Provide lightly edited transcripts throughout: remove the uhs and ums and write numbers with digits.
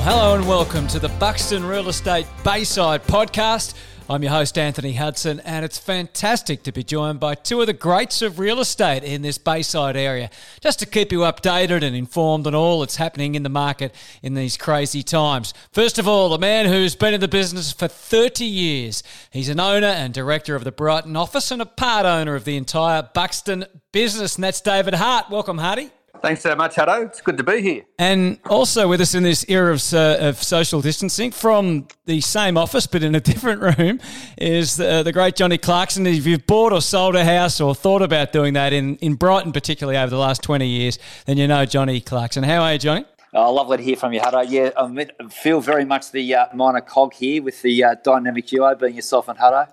Well, hello and welcome to the Buxton Real Estate Bayside podcast. I'm your host, Anthony Hudson, and it's fantastic to be joined by two of the greats of real estate in this Bayside area, just to keep you updated and informed on all that's happening in the market in these crazy times. First of all, the man who's been in the business for 30 years. He's an owner and director of the Brighton office and a part owner of the entire Buxton business, and that's David Hart. Welcome, Harty. Thanks so much, Hutto. It's good to be here. And also with us in this era of social distancing from the same office but in a different room is the great Johnny Clarkson. If you've bought or sold a house or thought about doing that in Brighton particularly over the last 20 years, then you know Johnny Clarkson. How are you, Johnny? Oh, lovely to hear from you, Hutto. Yeah, I feel very much the minor cog here with the dynamic duo being yourself and Hutto.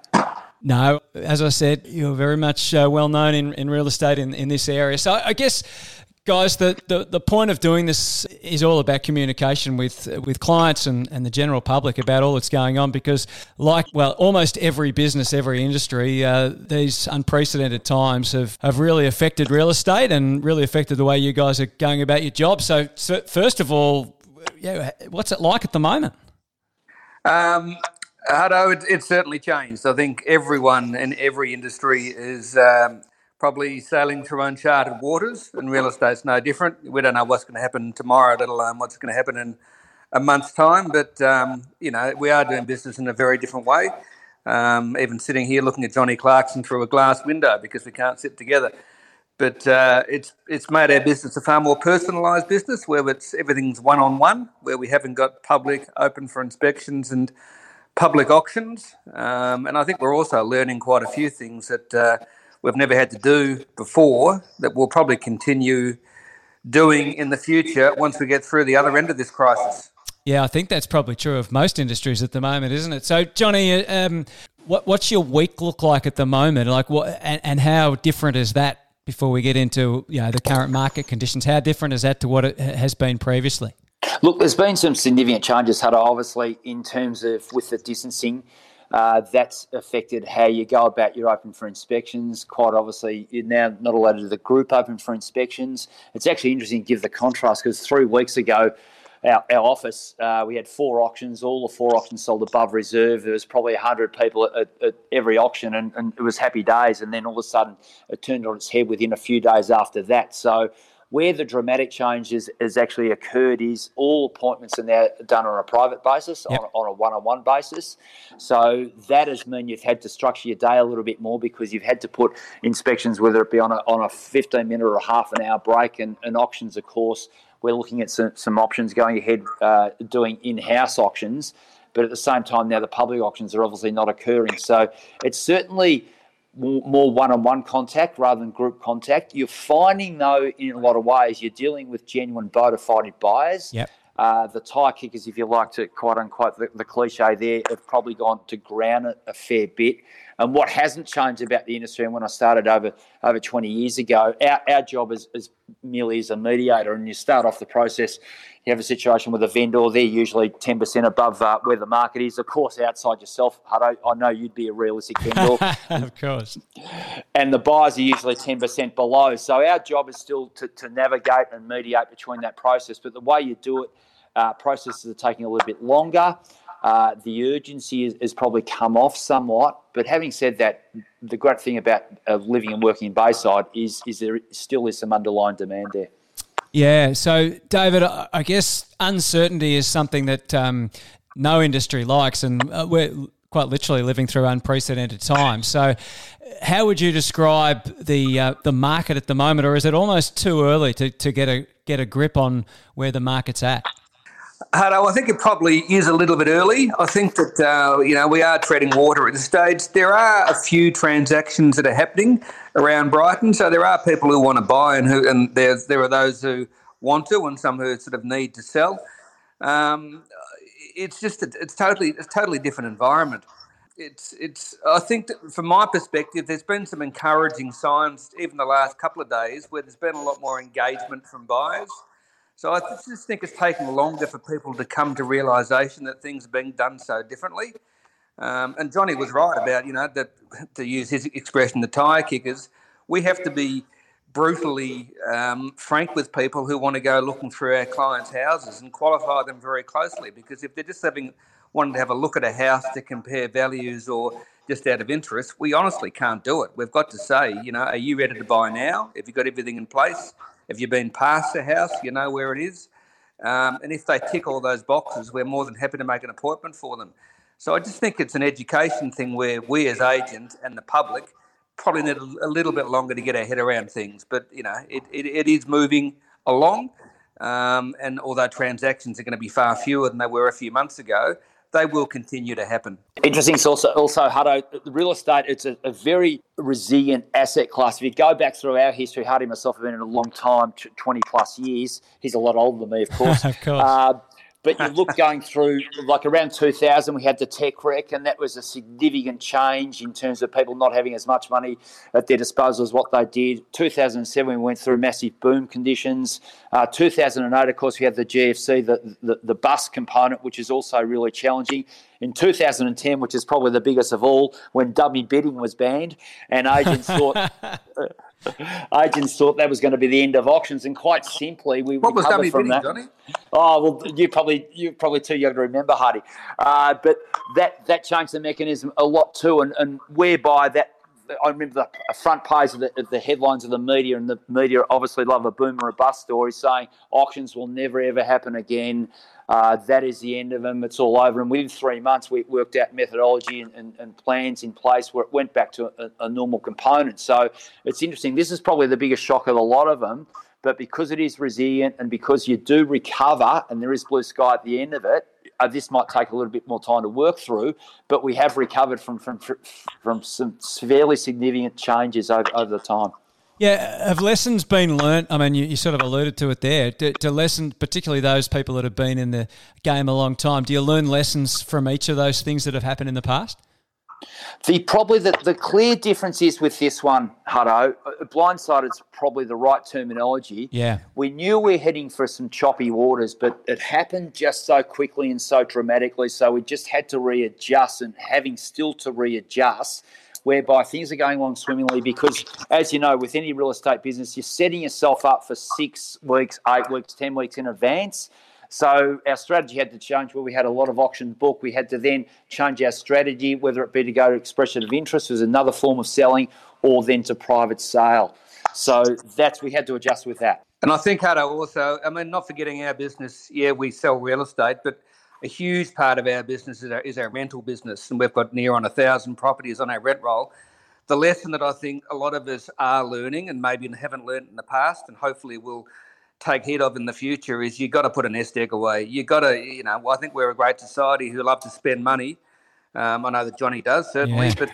No, as I said, you're very much well known in real estate in this area. So I guess... guys, the point of doing this is all about communication with clients and the general public about all that's going on because, almost every business, every industry, these unprecedented times have really affected real estate and really affected the way you guys are going about your job. So first of all, yeah, what's it like at the moment? Hutto, it's certainly changed. I think everyone in every industry is... probably sailing through uncharted waters, and real estate's no different. We don't know what's going to happen tomorrow, let alone what's going to happen in a month's time. But, we are doing business in a very different way, even sitting here looking at Johnny Clarkson through a glass window because we can't sit together. But it's made our business a far more personalised business where everything's one-on-one, where we haven't got public open for inspections and public auctions. And I think we're also learning quite a few things that... we've never had to do before that we'll probably continue doing in the future once we get through the other end of this crisis. Yeah, I think that's probably true of most industries at the moment, isn't it? So, Johnny, what's your week look like at the moment? Like, what and how different is that before we get into the current market conditions? How different is that to what it has been previously? Look, there's been some significant changes, Hutto, obviously, in terms of with the distancing. That's affected how you go about your open for inspections. Quite obviously, you're now not allowed to do the group open for inspections. It's actually interesting to give the contrast because 3 weeks ago, our office, we had four auctions. All the four auctions sold above reserve. There was probably 100 people at every auction and it was happy days. And then all of a sudden, it turned on its head within a few days after that. So where the dramatic change has actually occurred is all appointments are now done on a private basis, yep. on a one-on-one basis. So that has meant you've had to structure your day a little bit more because you've had to put inspections, whether it be on a 15-minute or a half-an-hour break, and auctions, of course. We're looking at some options going ahead, doing in-house auctions. But at the same time now, the public auctions are obviously not occurring. So it's certainly... more one-on-one contact rather than group contact. You're finding, though, in a lot of ways, you're dealing with genuine bona fide buyers. Yep. The tire kickers, if you like to, quote unquote, the cliche there, have probably gone to ground it a fair bit. And what hasn't changed about the industry, and when I started over 20 years ago, our job is merely as a mediator, and you start off the process, you have a situation with a vendor, they're usually 10% above where the market is. Of course, outside yourself, Hutto, I know you'd be a realistic vendor. Of course. And the buyers are usually 10% below. So our job is still to navigate and mediate between that process, but the way you do it, processes are taking a little bit longer. The urgency has probably come off somewhat. But having said that, the great thing about living and working in Bayside is there still is some underlying demand there. Yeah. So, David, I guess uncertainty is something that no industry likes, and we're quite literally living through unprecedented times. So how would you describe the market at the moment, or is it almost too early to get a grip on where the market's at? Hutto, I think it probably is a little bit early. I think that, we are treading water at this stage. There are a few transactions that are happening around Brighton. So there are people who want to buy and there are those who want to and some who sort of need to sell. It's totally different environment. I think that from my perspective, there's been some encouraging signs even the last couple of days where there's been a lot more engagement from buyers. So I just think it's taking longer for people to come to realisation that things are being done so differently. And Johnny was right about, that, to use his expression, the tyre kickers. We have to be brutally frank with people who want to go looking through our clients' houses and qualify them very closely, because if they're just wanting to have a look at a house to compare values or just out of interest, we honestly can't do it. We've got to say, you know, are you ready to buy now? Have you got everything in place? Have you been past the house? You know where it is? And if they tick all those boxes, we're more than happy to make an appointment for them. So I just think it's an education thing where we as agents and the public probably need a little bit longer to get our head around things. But, you know, it is moving along. And although transactions are going to be far fewer than they were a few months ago, they will continue to happen. Interesting. So also Hutto, real estate, it's a very resilient asset class. If you go back through our history, Hutto and myself have been in a long time, 20 plus years. He's a lot older than me, of course. Of course. But you look going through, like around 2000, we had the tech wreck, and that was a significant change in terms of people not having as much money at their disposal as what they did. 2007, we went through massive boom conditions. 2008, of course, we had the GFC, the bust component, which is also really challenging. In 2010, which is probably the biggest of all, when dummy bidding was banned, and agents thought that was going to be the end of auctions, and quite simply, we recovered from that. What was dummy bidding, Johnny? Oh, well, you're probably too young to remember, Hardy. But that changed the mechanism a lot too, and whereby that I remember the front page of the headlines of the media, and the media obviously love a boom or a bust story, saying auctions will never ever happen again. That is the end of them. It's all over. And within 3 months, we worked out methodology and plans in place where it went back to a normal component. So it's interesting. This is probably the biggest shock of a lot of them. But because it is resilient and because you do recover and there is blue sky at the end of it, this might take a little bit more time to work through, but we have recovered from some fairly significant changes over the time. Yeah, have lessons been learnt? I mean, you sort of alluded to it there. Do lessons, particularly those people that have been in the game a long time, do you learn lessons from each of those things that have happened in the past? The clear difference is with this one, Hutto, blindsided's probably the right terminology. Yeah. We knew we're heading for some choppy waters, but it happened just so quickly and so dramatically, so we just had to readjust and readjust, whereby things are going along swimmingly because, as you know, with any real estate business, you're setting yourself up for 6 weeks, 8 weeks, 10 weeks in advance. So our strategy had to change. Well, we had a lot of auction book. We had to then change our strategy, whether it be to go to expression of interest, was another form of selling, or then to private sale. So we had to adjust with that. And I think, Hutto, also, I mean, not forgetting our business, yeah, we sell real estate, but a huge part of our business is our rental business, and we've got near on 1,000 properties on our rent roll. The lesson that I think a lot of us are learning and maybe haven't learned in the past and hopefully will take heed of in the future is you've got to put a nest egg away. You've got to, you know, I think we're a great society who love to spend money. I know that Johnny does, certainly, but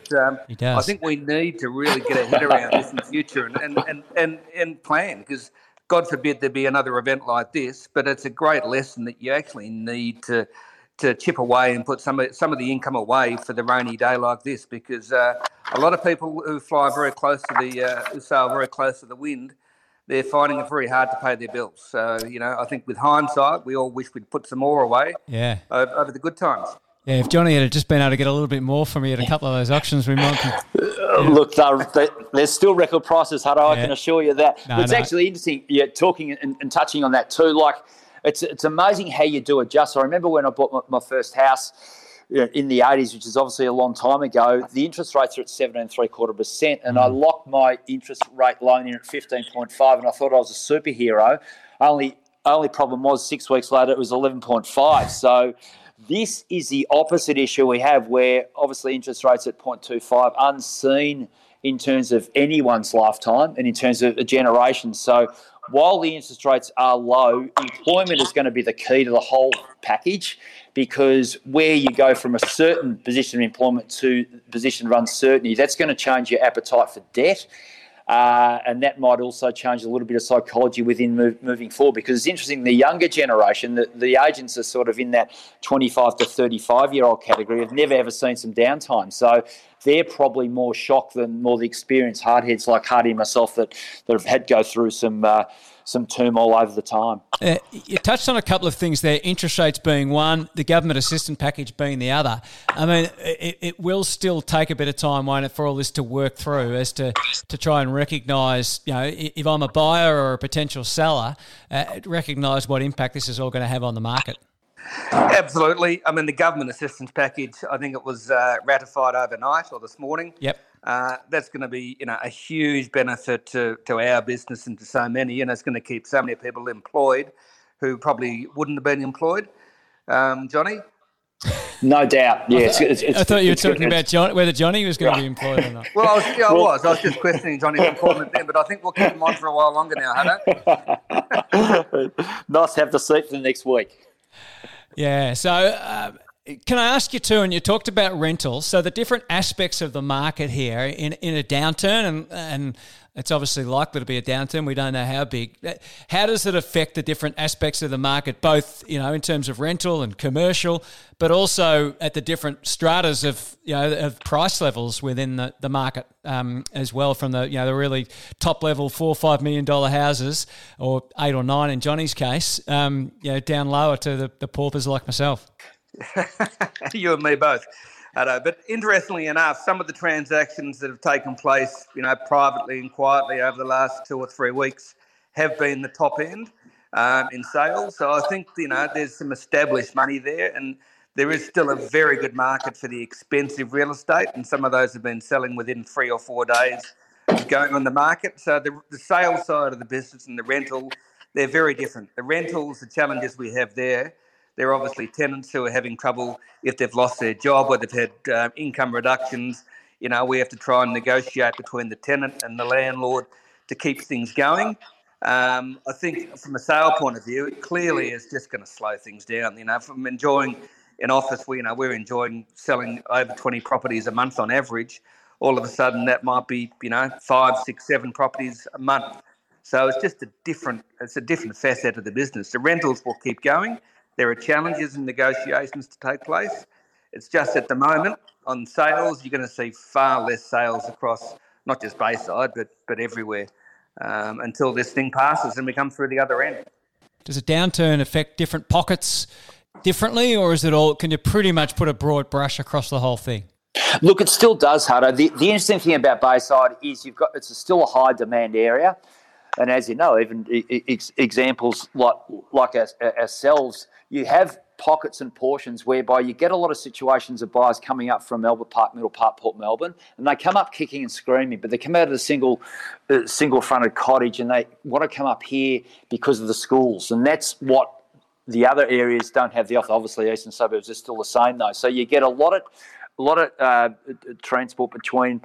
he does. I think we need to really get our head around this in the future and plan, because God forbid there be another event like this, but it's a great lesson that you actually need to chip away and put some of the income away for the rainy day like this, because a lot of people who fly very close to who sail very close to the wind, they're finding it very hard to pay their bills. So, you know, I think with hindsight, we all wish we'd put some more away over the good times. Yeah, if Johnny had just been able to get a little bit more from you at a couple of those auctions, we might. Look, there's still record prices, Hutto, I can assure you that. No, it's actually interesting, talking and touching on that too. Like, it's amazing how you do adjust. I remember when I bought my first house in the 80s, which is obviously a long time ago, the interest rates are at 7.75%, and I locked my interest rate loan in at 15.5, and I thought I was a superhero. Only problem was 6 weeks later it was 11.5. So this is the opposite issue we have, where obviously interest rates at 0.25, unseen in terms of anyone's lifetime and in terms of a generation. So while the interest rates are low, employment is going to be the key to the whole package, because where you go from a certain position of employment to position of uncertainty, that's going to change your appetite for debt. And that might also change a little bit of psychology within moving forward, because it's interesting, the younger generation, the agents are sort of in that 25 to 35-year-old category, have never ever seen some downtime. So they're probably more shocked than more the experienced hardheads like Hardy and myself that have had go through some turmoil over the time. You touched on a couple of things there, interest rates being one, the government assistance package being the other. I mean, it will still take a bit of time, won't it, for all this to work through as to try and recognise, you know, if I'm a buyer or a potential seller, recognise what impact this is all going to have on the market. Absolutely. I mean, the government assistance package, I think it was ratified overnight or this morning. Yep. That's going to be, you know, a huge benefit to our business and to so many, and it's going to keep so many people employed who probably wouldn't have been employed. Johnny? No doubt. Yeah, I thought you were talking about John, whether Johnny was going to be employed or not. Well, I was. I was just questioning Johnny's employment then, but I think we'll keep him on for a while longer now, Hunter. Nice to have the seat for the next week. Yeah, so can I ask you too, and you talked about rentals, so the different aspects of the market here in a downturn, and it's obviously likely to be a downturn, we don't know how big. How does it affect the different aspects of the market, both, you know, in terms of rental and commercial, but also at the different stratas of, you know, of price levels within the market as well, from the, you know, the really top level $4 or $5 million houses, or 8 or 9 in Johnny's case, you know, down lower to the paupers like myself. You and me both. I know. But interestingly enough, some of the transactions that have taken place, you know, privately and quietly over the last 2 or 3 weeks have been the top end in sales. So I think, you know, there's some established money there, and there is still a very good market for the expensive real estate, and some of those have been selling within 3 or 4 days of going on the market. So the sales side of the business and the rental, they're very different. The rentals, the challenges we have there, they're obviously tenants who are having trouble if they've lost their job or they've had income reductions. You know, we have to try and negotiate between the tenant and the landlord to keep things going. I think from a sale point of view, it clearly is just going to slow things down. You know, from enjoying an office, we're enjoying selling over 20 properties a month on average. All of a sudden that might be, you know, 5, 6, 7 properties a month. So it's just a different facet of the business. The rentals will keep going. There are challenges and negotiations to take place. It's just at the moment on sales, you're going to see far less sales across not just Bayside but everywhere until this thing passes and we come through the other end. Does a downturn affect different pockets differently, or is it all? Can you pretty much put a broad brush across the whole thing? Look, it still does, Hutto. The interesting thing about Bayside is it's still a high demand area, and as you know, even examples like ourselves. You have pockets and portions whereby you get a lot of situations of buyers coming up from Albert Park, Middle Park, Port Melbourne, and they come up kicking and screaming, but they come out of the single-fronted cottage and they want to come up here because of the schools. And that's what the other areas don't have the offer. Obviously, eastern suburbs are still the same though. So you get a lot of transport between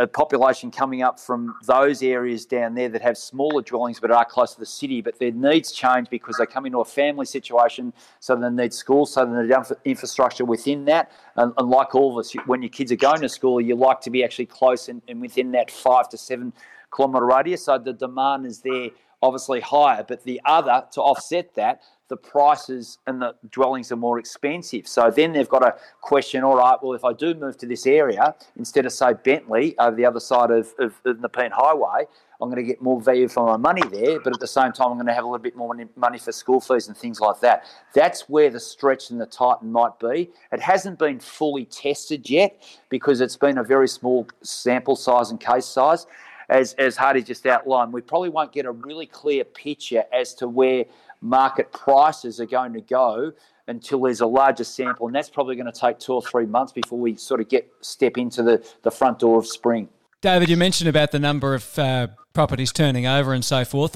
a population coming up from those areas down there that have smaller dwellings but are close to the city, but their needs change because they come into a family situation, so they need school, so they need infrastructure within that. And like all of us, when your kids are going to school, you like to be actually close and within that 5 to 7 kilometre radius. So the demand is there, obviously higher, but the other, to offset that, the prices and the dwellings are more expensive. So then they've got to question, all right, well, if I do move to this area, instead of, say, Bentley over the other side of the Penn Highway, I'm going to get more value for my money there, but at the same time I'm going to have a little bit more money for school fees and things like that. That's where the stretch and the tighten might be. It hasn't been fully tested yet because it's been a very small sample size and case size. As Hardy just outlined, we probably won't get a really clear picture as to where market prices are going to go until there's a larger sample, and that's probably going to take 2 or 3 months before we sort of step into the front door of spring. David, you mentioned about the number of properties turning over and so forth.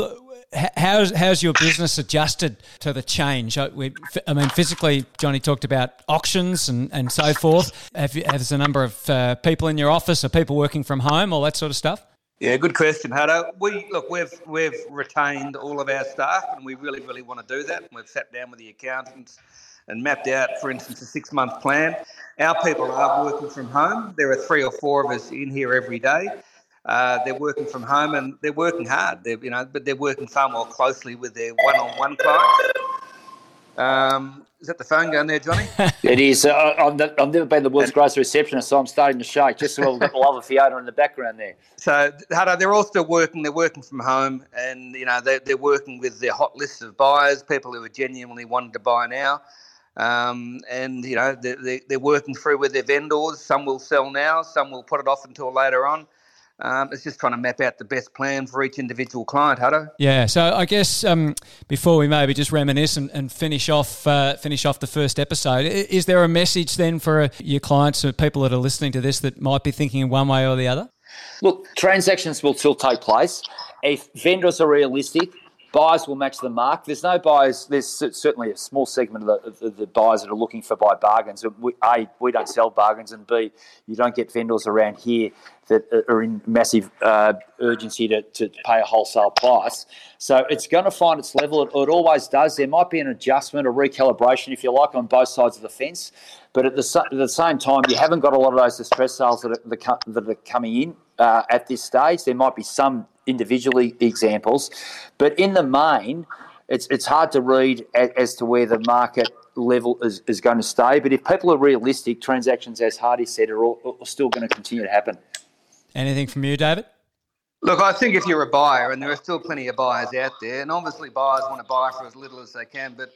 How's your business adjusted to the change? I mean, physically, Johnny talked about auctions and so forth. Have there a number of people in your office or people working from home, all that sort of stuff? Yeah, good question, Hutto. We've retained all of our staff, and we really, really want to do that. And we've sat down with the accountants and mapped out, for instance, a 6-month plan. Our people are working from home. There are 3 or 4 of us in here every day. They're working from home, and they're working hard. They're, you know, but they're working far more closely with their one-on-one clients. Is that the phone going there, Johnny? It is. I've never been the world's greatest receptionist, so I'm starting to shake. Just a little bit of Fiona in the background there. So, Hutto, they're all still working. They're working from home, and you know they're working with their hot lists of buyers, people who are genuinely wanting to buy now. And you know they're working through with their vendors. Some will sell now. Some will put it off until later on. It's just trying to map out the best plan for each individual client, Hutto. Yeah, so I guess before we maybe just reminisce and finish off the first episode, is there a message then for your clients or people that are listening to this that might be thinking in one way or the other? Look, transactions will still take place. If vendors are realistic, buyers will match the mark. There's no buyers. There's certainly a small segment of the buyers that are looking for buy bargains. We don't sell bargains, and B, you don't get vendors around here that are in massive urgency to pay a wholesale price. So it's going to find its level. It always does. There might be an adjustment or recalibration, if you like, on both sides of the fence. But at the same time, you haven't got a lot of those distress sales that are coming in at this stage. There might be some individually examples, but in the main, it's hard to read as to where the market level is going to stay. But if people are realistic, transactions, as Hardy said, are still going to continue to happen. Anything from you, David? Look, I think if you're a buyer, and there are still plenty of buyers out there, and obviously buyers want to buy for as little as they can, but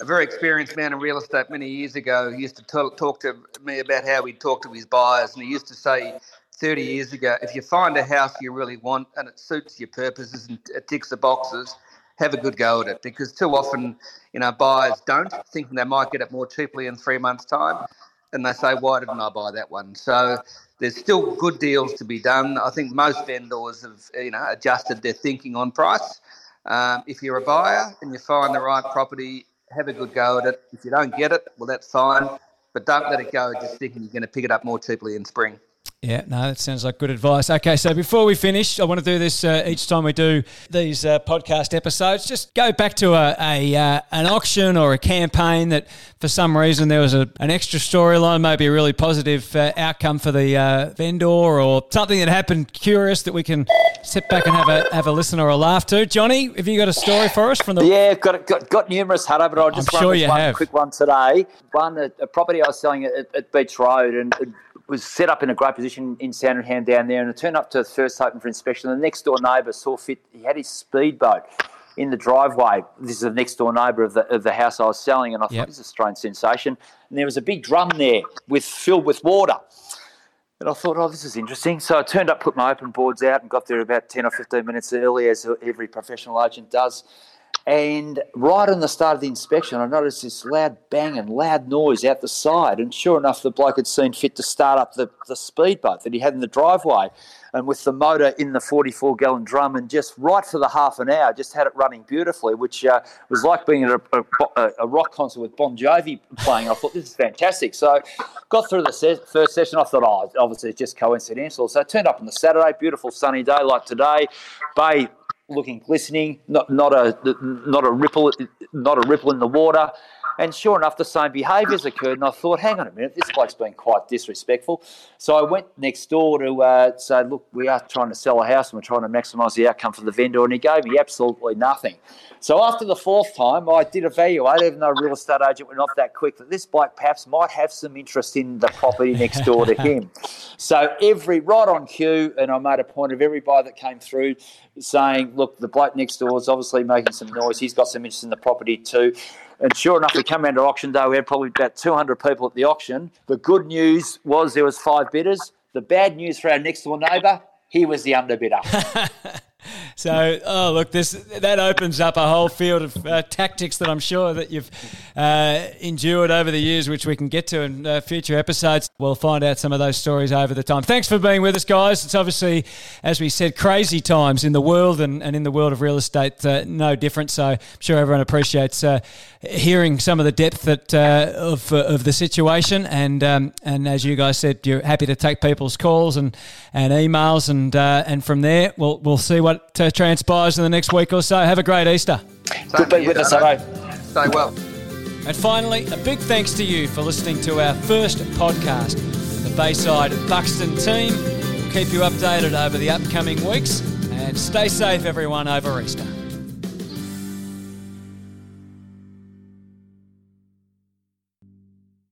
a very experienced man in real estate many years ago, he used to talk to me about how he talked to his buyers, and he used to say 30 years ago, if you find a house you really want and it suits your purposes and it ticks the boxes, have a good go at it, because too often, you know, buyers don't, thinking they might get it more cheaply in 3 months' time, and they say, why didn't I buy that one? So there's still good deals to be done. I think most vendors have, you know, adjusted their thinking on price. If you're a buyer and you find the right property, have a good go at it. If you don't get it, well, that's fine, but don't let it go just thinking you're going to pick it up more cheaply in spring. Yeah, no, that sounds like good advice. Okay, so before we finish, I want to do this each time we do these podcast episodes. Just go back to an auction or a campaign that for some reason there was an extra storyline, maybe a really positive outcome for the vendor, or something that happened curious that we can sit back and have a listen or a laugh to. Johnny, have you got a story for us from the? Yeah, I've got numerous, Hutto, but I'll just run a quick one today. One, a property I was selling at Beach Road, and was set up in a great position in Sandringham down there, and it turned up to the first open for inspection. The next door neighbour saw fit, he had his speedboat in the driveway. This is the next door neighbour of the house I was selling, and I thought, this is a strange sensation. And there was a big drum there filled with water. And I thought, this is interesting. So I turned up, put my open boards out, and got there about 10 or 15 minutes early, as every professional agent does. And right on the start of the inspection, I noticed this loud bang and loud noise out the side. And sure enough, the bloke had seen fit to start up the speedboat that he had in the driveway, and with the motor in the 44-gallon drum, and just right for the half an hour, just had it running beautifully, which was like being at a rock concert with Bon Jovi playing. I thought, this is fantastic. So got through the first session. I thought, obviously it's just coincidental. So I turned up on the Saturday, beautiful sunny day like today, bay looking glistening, not a ripple in the water, and sure enough, the same behaviours occurred. And I thought, hang on a minute, this bloke's been quite disrespectful. So I went next door to say, look, we are trying to sell a house and we're trying to maximise the outcome for the vendor, and he gave me absolutely nothing. So after the fourth time, I did evaluate, even though a real estate agent were not that quick, that this bloke perhaps might have some interest in the property next door to him. So right on cue, and I made a point of every buyer that came through saying, look, the bloke next door is obviously making some noise. He's got some interest in the property too. And sure enough, we came around to auction day. We had probably about 200 people at the auction. The good news was there was 5 bidders. The bad news for our next-door neighbour, he was the underbidder. So, look, that opens up a whole field of tactics that I'm sure that you've endured over the years, which we can get to in future episodes. We'll find out some of those stories over the time. Thanks for being with us, guys. It's obviously, as we said, crazy times in the world and in the world of real estate, no different. So I'm sure everyone appreciates hearing some of the depth of the situation. And as you guys said, you're happy to take people's calls and emails. And from there, we'll see what transpires in the next week or so. Have a great Easter. Good being with us, Hutto. Stay well. And finally, a big thanks to you for listening to our first podcast. The Bayside Buxton team will keep you updated over the upcoming weeks, and stay safe, everyone, over Easter.